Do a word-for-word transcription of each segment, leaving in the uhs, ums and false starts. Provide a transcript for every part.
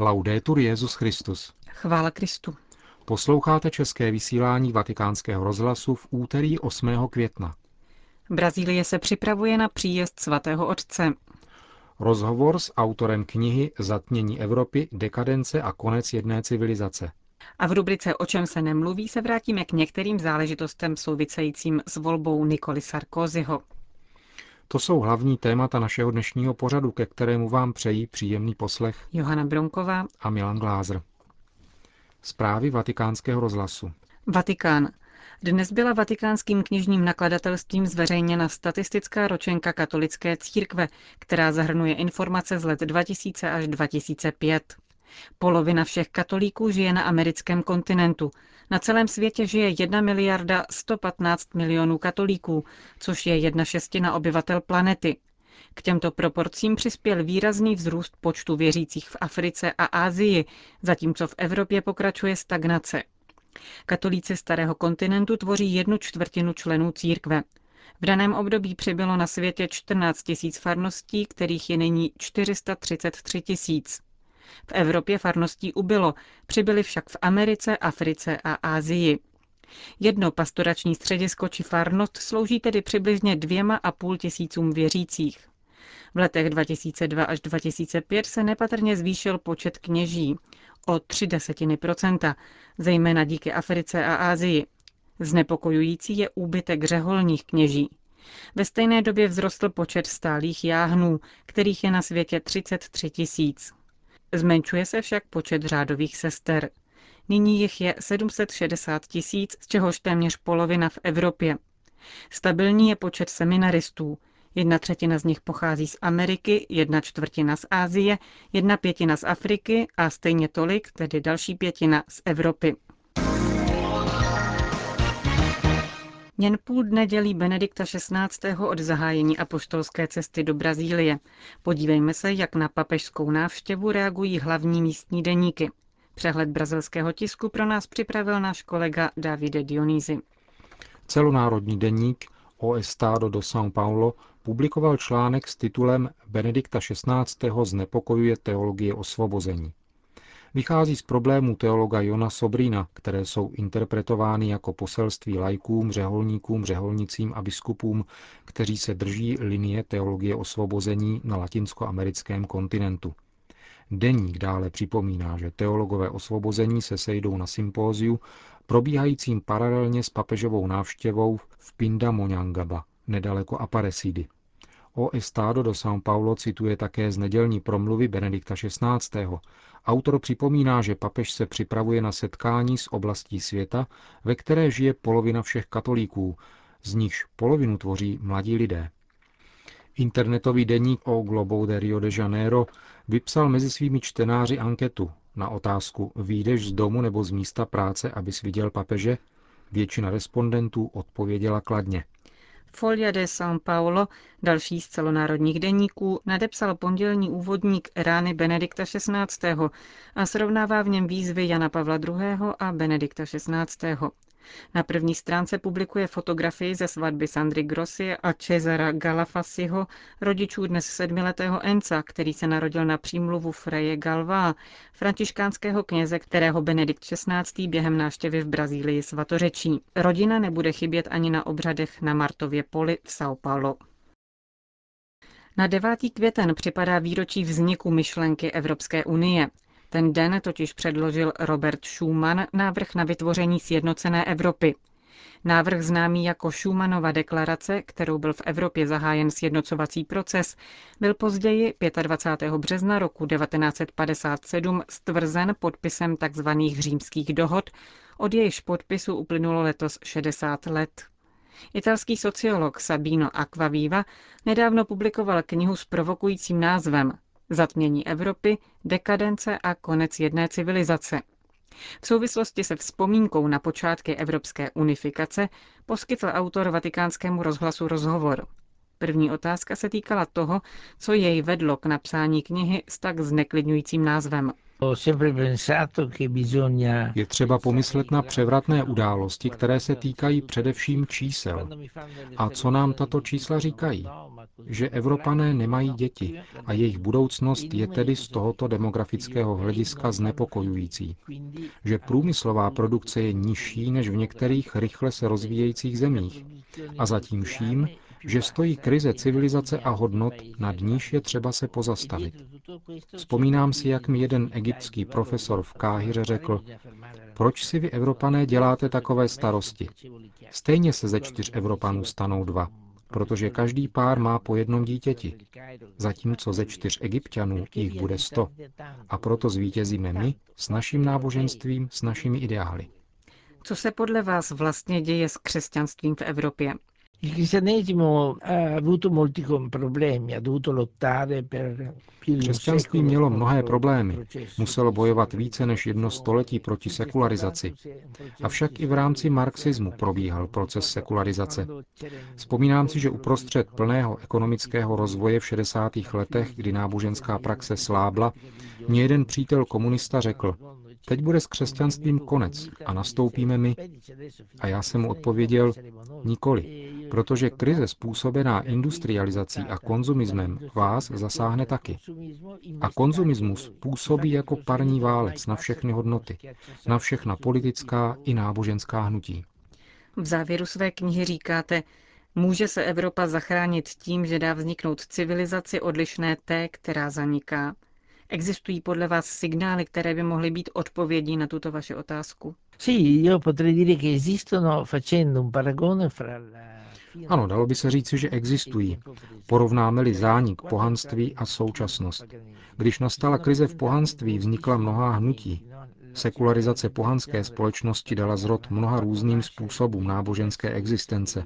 Laudetur Jesus Christus. Chvála Kristu. Posloucháte české vysílání Vatikánského rozhlasu v úterý osmého května. Brazílie se připravuje na příjezd svatého otce. Rozhovor s autorem knihy Zatmění Evropy, dekadence a konec jedné civilizace. A v rubrice O čem se nemluví se vrátíme k některým záležitostem souvisejícím s volbou Nikoly Sarkozyho. To jsou hlavní témata našeho dnešního pořadu, ke kterému vám přejí příjemný poslech Johana Bronková a Milan Glázer. Zprávy Vatikánského rozhlasu. Vatikán. Dnes byla vatikánským knižním nakladatelstvím zveřejněna statistická ročenka katolické církve, která zahrnuje informace z let dva tisíce až dva tisíce pět. Polovina všech katolíků žije na americkém kontinentu. Na celém světě žije jedna miliarda sto patnáct milionů katolíků, což je jedna šestina obyvatel planety. K těmto proporcím přispěl výrazný vzrůst počtu věřících v Africe a Asii, zatímco v Evropě pokračuje stagnace. Katolíci starého kontinentu tvoří jednu čtvrtinu členů církve. V daném období přibylo na světě čtrnáct tisíc farností, kterých je nyní čtyři sta třicet tři tisíc. V Evropě farností ubylo, přibyly však v Americe, Africe a Asii. Jedno pastorační středisko či farnost slouží tedy přibližně dvěma a půl tisícům věřících. V letech dva tisíce dva až dva tisíce pět se nepatrně zvýšil počet kněží o tři desetiny procenta, zejména díky Africe a Asii. Znepokojující je úbytek řeholních kněží. Ve stejné době vzrostl počet stálých jáhnů, kterých je na světě třicet tři tisíc. Zmenšuje se však počet řádových sester. Nyní jich je sedm set šedesát tisíc, z čehož téměř polovina v Evropě. Stabilní je počet seminaristů. Jedna třetina z nich pochází z Ameriky, jedna čtvrtina z Asie, jedna pětina z Afriky a stejně tolik, tedy další pětina z Evropy. Jen půl dne dělí Benedikta šestnáctého od zahájení apoštolské cesty do Brazílie. Podívejme se, jak na papežskou návštěvu reagují hlavní místní deníky. Přehled brazilského tisku pro nás připravil náš kolega Davide Dionýzi. Celonárodní deník O Estado do São Paulo publikoval článek s titulem Benedikta šestnáctého znepokojuje teologie osvobození. Vychází z problémů teologa Jona Sobrina, které jsou interpretovány jako poselství laikům, řeholníkům, řeholnicím a biskupům, kteří se drží linie teologie osvobození na latinskoamerickém kontinentu. Deník dále připomíná, že teologové osvobození se sejdou na sympóziu probíhajícím paralelně s papežovou návštěvou v Pindamonangaba, nedaleko Aparecidy. O Estado do São Paulo cituje také z nedělní promluvy Benedikta šestnáctého Autor připomíná, že papež se připravuje na setkání s oblastí světa, ve které žije polovina všech katolíků, z nichž polovinu tvoří mladí lidé. Internetový deník O Globo de Rio de Janeiro vypsal mezi svými čtenáři anketu na otázku "Vyjdeš z domu nebo z místa práce, abys viděl papeže?" Většina respondentů odpověděla kladně. Folia de São Paulo, další z celonárodních deníků, nadepsal pondělní úvodník rány Benedikta šestnáctého a srovnává v něm výzvy Jana Pavla druhého. A Benedikta šestnáctého Na první stránce publikuje fotografii ze svatby Sandry Grossie a Cesara Galafasiho, rodičů dnes sedmiletého Enca, který se narodil na přímluvu Freje Galvá, františkánského kněze, kterého Benedikt šestnáctý během návštěvy v Brazílii svatořečí. Rodina nebude chybět ani na obřadech na Martově poli v São Paulo. Na devátý květen připadá výročí vzniku myšlenky Evropské unie. Ten den totiž předložil Robert Schuman návrh na vytvoření sjednocené Evropy. Návrh známý jako Schumanova deklarace, kterou byl v Evropě zahájen sjednocovací proces, byl později dvacátého pátého března roku devatenáct set padesát sedm stvrzen podpisem tzv. Římských dohod, od jejichž podpisu uplynulo letos šedesát let. Italský sociolog Sabino Aquaviva nedávno publikoval knihu s provokujícím názvem Zatmění Evropy, dekadence a konec jedné civilizace. V souvislosti se vzpomínkou na počátky evropské unifikace poskytl autor Vatikánskému rozhlasu rozhovor. První otázka se týkala toho, co jej vedlo k napsání knihy s tak zneklidňujícím názvem. Je třeba pomyslet na převratné události, které se týkají především čísel. A co nám tato čísla říkají? Že Evropané nemají děti a jejich budoucnost je tedy z tohoto demografického hlediska znepokojující. Že průmyslová produkce je nižší než v některých rychle se rozvíjejících zemích. A zatím vším, že stojí krize civilizace a hodnot, nad níž je třeba se pozastavit. Vzpomínám si, jak mi jeden egyptský profesor v Káhiře řekl, proč si vy, Evropané, děláte takové starosti? Stejně se ze čtyř Evropanů stanou dva, protože každý pár má po jednom dítěti, zatímco ze čtyř Egypťanů jich bude sto. A proto zvítězíme my s naším náboženstvím, s našimi ideály. Co se podle vás vlastně děje s křesťanstvím v Evropě? Křesťanství mělo mnohé problémy. Muselo bojovat více než jedno století proti sekularizaci. Avšak i v rámci marxismu probíhal proces sekularizace. Vzpomínám si, že uprostřed plného ekonomického rozvoje v šedesátých letech, kdy náboženská praxe slábla, mě jeden přítel komunista řekl, teď bude s křesťanstvím konec a nastoupíme my. A já jsem mu odpověděl, nikoli, protože krize způsobená industrializací a konzumismem vás zasáhne taky. A konzumismus působí jako parní válec na všechny hodnoty, na všechna politická i náboženská hnutí. V závěru své knihy říkáte, může se Evropa zachránit tím, že dá vzniknout civilizaci odlišné té, která zaniká. Existují podle vás signály, které by mohly být odpovědí na tuto vaši otázku? Ano, dalo by se říci, že existují. Porovnáme-li zánik pohanství a současnost. Když nastala krize v pohanství, vznikla mnohá hnutí. Sekularizace pohanské společnosti dala zrod mnoha různým způsobům náboženské existence,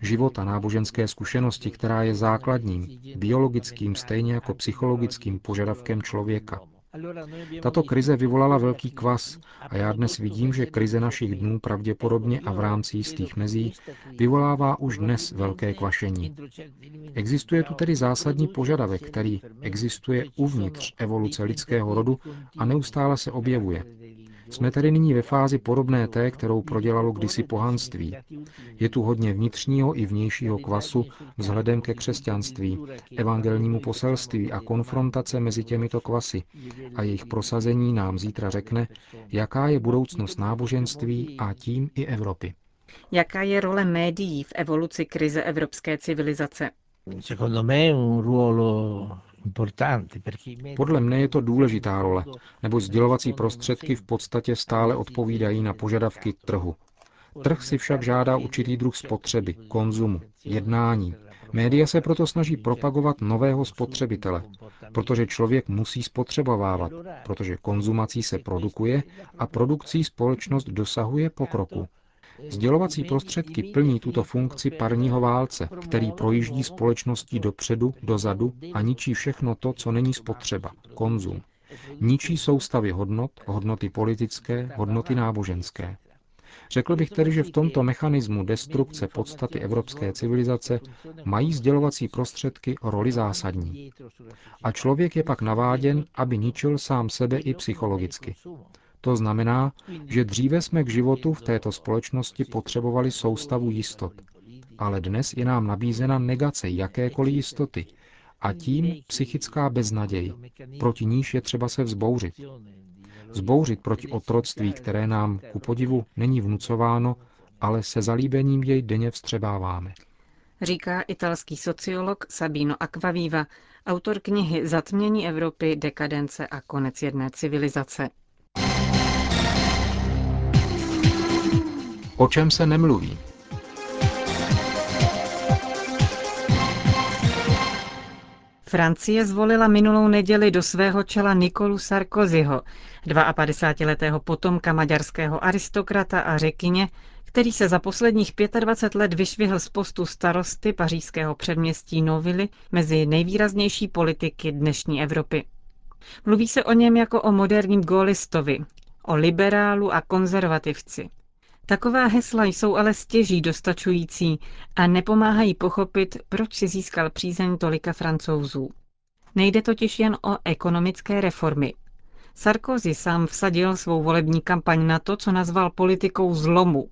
života náboženské zkušenosti, která je základním, biologickým, stejně jako psychologickým požadavkem člověka. Tato krize vyvolala velký kvas a já dnes vidím, že krize našich dnů pravděpodobně a v rámci jistých mezí vyvolává už dnes velké kvašení. Existuje tu tedy zásadní požadavek, který existuje uvnitř evoluce lidského rodu a neustále se objevuje. Jsme tedy nyní ve fázi podobné té, kterou prodělalo kdysi pohanství. Je tu hodně vnitřního i vnějšího kvasu vzhledem ke křesťanství, evangelnímu poselství a konfrontace mezi těmito kvasy. A jejich prosazení nám zítra řekne, jaká je budoucnost náboženství a tím i Evropy. Jaká je role médií v evoluci krize evropské civilizace? Secondo me un ruolo Podle mne je to důležitá role, neboť sdělovací prostředky v podstatě stále odpovídají na požadavky trhu. Trh si však žádá určitý druh spotřeby, konzumu, jednání. Média se proto snaží propagovat nového spotřebitele, protože člověk musí spotřebovávat, protože konzumací se produkuje a produkcí společnost dosahuje pokroku. Sdělovací prostředky plní tuto funkci parního válce, který projíždí společností dopředu, dozadu a ničí všechno to, co není spotřeba, konzum. Ničí soustavy hodnot, hodnoty politické, hodnoty náboženské. Řekl bych tedy, že v tomto mechanismu destrukce podstaty evropské civilizace mají sdělovací prostředky roli zásadní. A člověk je pak naváděn, aby ničil sám sebe i psychologicky. To znamená, že dříve jsme k životu v této společnosti potřebovali soustavu jistot, ale dnes je nám nabízena negace jakékoliv jistoty a tím psychická beznaděj, proti níž je třeba se vzbouřit. Vzbouřit proti otroctví, které nám ku podivu není vnucováno, ale se zalíbením jej denně vstřebáváme. Říká italský sociolog Sabino Aquaviva, autor knihy Zatmění Evropy, dekadence a konec jedné civilizace. O čem se nemluví? Francie zvolila minulou neděli do svého čela Nikolu Sarkozyho, padesátidvouletého potomka maďarského aristokrata a řekyně, který se za posledních dvacet pět let vyšvihl z postu starosty pařížského předměstí Novily mezi nejvýraznější politiky dnešní Evropy. Mluví se o něm jako o moderním gaulistovi, o liberálu a konzervativci. Taková hesla jsou ale stěží dostačující a nepomáhají pochopit, proč si získal přízeň tolika Francouzů. Nejde totiž jen o ekonomické reformy. Sarkozy sám vsadil svou volební kampaň na to, co nazval politikou zlomu.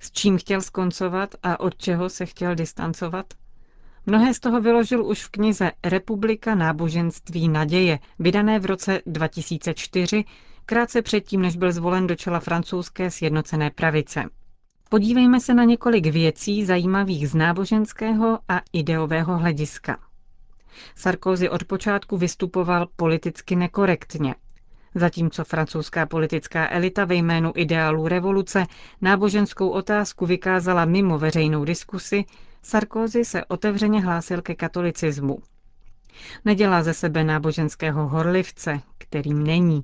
S čím chtěl skoncovat a od čeho se chtěl distancovat? Mnohé z toho vyložil už v knize Republika náboženství naděje, vydané v roce dva tisíce čtyři, krátce předtím, než byl zvolen do čela francouzské sjednocené pravice. Podívejme se na několik věcí zajímavých z náboženského a ideového hlediska. Sarkozy od počátku vystupoval politicky nekorektně. Zatímco francouzská politická elita ve jménu ideálů revoluce náboženskou otázku vykázala mimo veřejnou diskusi, Sarkozy se otevřeně hlásil ke katolicismu. Nedělá ze sebe náboženského horlivce, kterým není.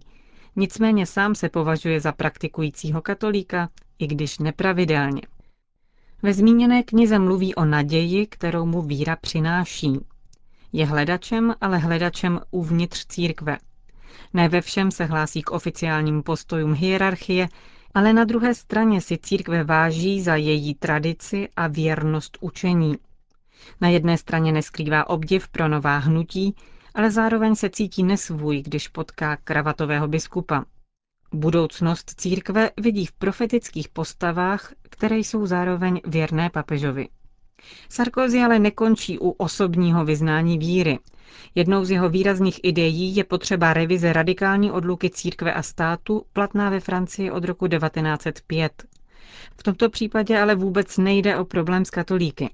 Nicméně sám se považuje za praktikujícího katolíka, i když nepravidelně. Ve zmíněné knize mluví o naději, kterou mu víra přináší. Je hledačem, ale hledačem uvnitř církve. Ne ve všem se hlásí k oficiálním postojům hierarchie, ale na druhé straně si církve váží za její tradici a věrnost učení. Na jedné straně neskrývá obdiv pro nová hnutí, ale zároveň se cítí nesvůj, když potká kravatového biskupa. Budoucnost církve vidí v profetických postavách, které jsou zároveň věrné papežovi. Sarkozy ale nekončí u osobního vyznání víry. Jednou z jeho výrazných ideí je potřeba revize radikální odluky církve a státu, platná ve Francii od roku devatenáct set pět. V tomto případě ale vůbec nejde o problém s katolíky.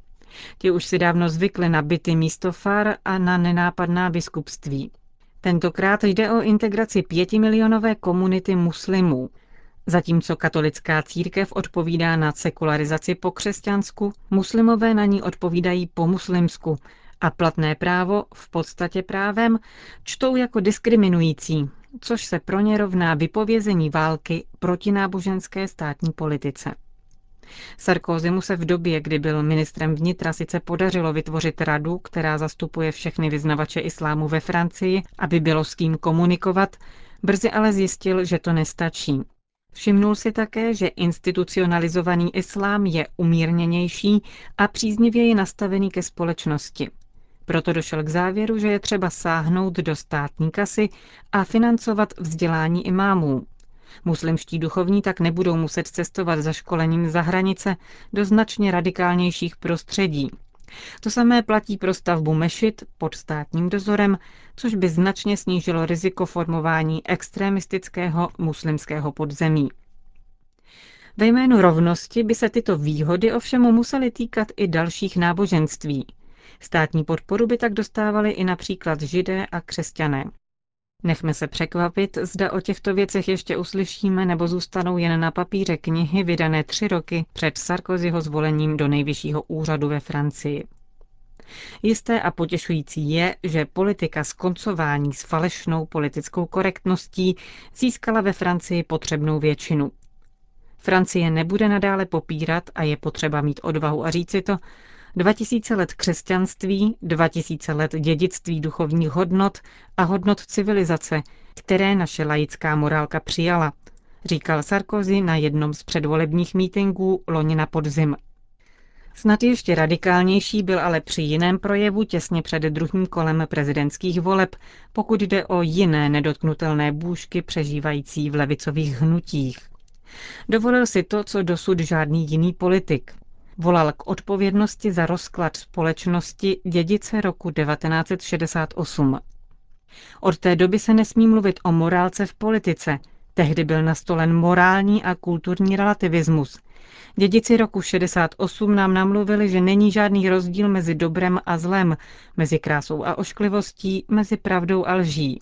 Ti už si dávno zvykli na byty místo far a na nenápadná biskupství. Tentokrát jde o integraci pětimilionové komunity muslimů. Zatímco katolická církev odpovídá na sekularizaci po křesťansku, muslimové na ní odpovídají po muslimsku a platné právo, v podstatě právem, čtou jako diskriminující, což se pro ně rovná vypovězení války proti náboženské státní politice. Sarkozy mu se v době, kdy byl ministrem vnitra, sice podařilo vytvořit radu, která zastupuje všechny vyznavače islámu ve Francii, aby bylo s kým komunikovat, brzy ale zjistil, že to nestačí. Všimnul si také, že institucionalizovaný islám je umírněnější a příznivěji nastavený ke společnosti. Proto došel k závěru, že je třeba sáhnout do státní kasy a financovat vzdělání imámů. Muslimští duchovní tak nebudou muset cestovat za školením za hranice do značně radikálnějších prostředí. To samé platí pro stavbu mešit pod státním dozorem, což by značně snížilo riziko formování extremistického muslimského podzemí. Ve jménu rovnosti by se tyto výhody ovšem musely týkat i dalších náboženství. Státní podporu by tak dostávali i například židé a křesťané. Nechme se překvapit, zda o těchto věcech ještě uslyšíme nebo zůstanou jen na papíře knihy vydané tři roky před Sarkozyho zvolením do nejvyššího úřadu ve Francii. Jisté a potěšující je, že politika skoncování s falešnou politickou korektností získala ve Francii potřebnou většinu. Francie nebude nadále popírat, a je potřeba mít odvahu a říci to, dva tisíce let křesťanství, dva tisíce let dědictví duchovních hodnot a hodnot civilizace, které naše laická morálka přijala, říkal Sarkozy na jednom z předvolebních mítinků loni na podzim. Snad ještě radikálnější byl ale při jiném projevu těsně před druhým kolem prezidentských voleb, pokud jde o jiné nedotknutelné bůžky přežívající v levicových hnutích. Dovolil si to, co dosud žádný jiný politik. Volal k odpovědnosti za rozklad společnosti dědice roku devatenáct set šedesát osm. Od té doby se nesmí mluvit o morálce v politice. Tehdy byl nastolen morální a kulturní relativismus. Dědici roku šedesát osm nám namluvili, že není žádný rozdíl mezi dobrem a zlem, mezi krásou a ošklivostí, mezi pravdou a lží.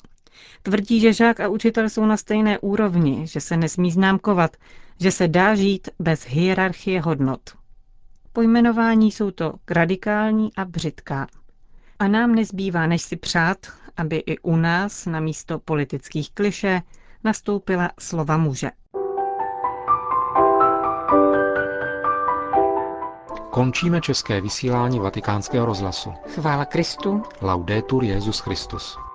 Tvrdí, že žák a učitel jsou na stejné úrovni, že se nesmí známkovat, že se dá žít bez hierarchie hodnot. Pojmenování jsou to radikální a břitká. A nám nezbývá, než si přát, aby i u nás na místo politických klišé nastoupila slova muže. Končíme české vysílání Vatikánského rozhlasu. Chvála Kristu. Laudetur Jesus Christus.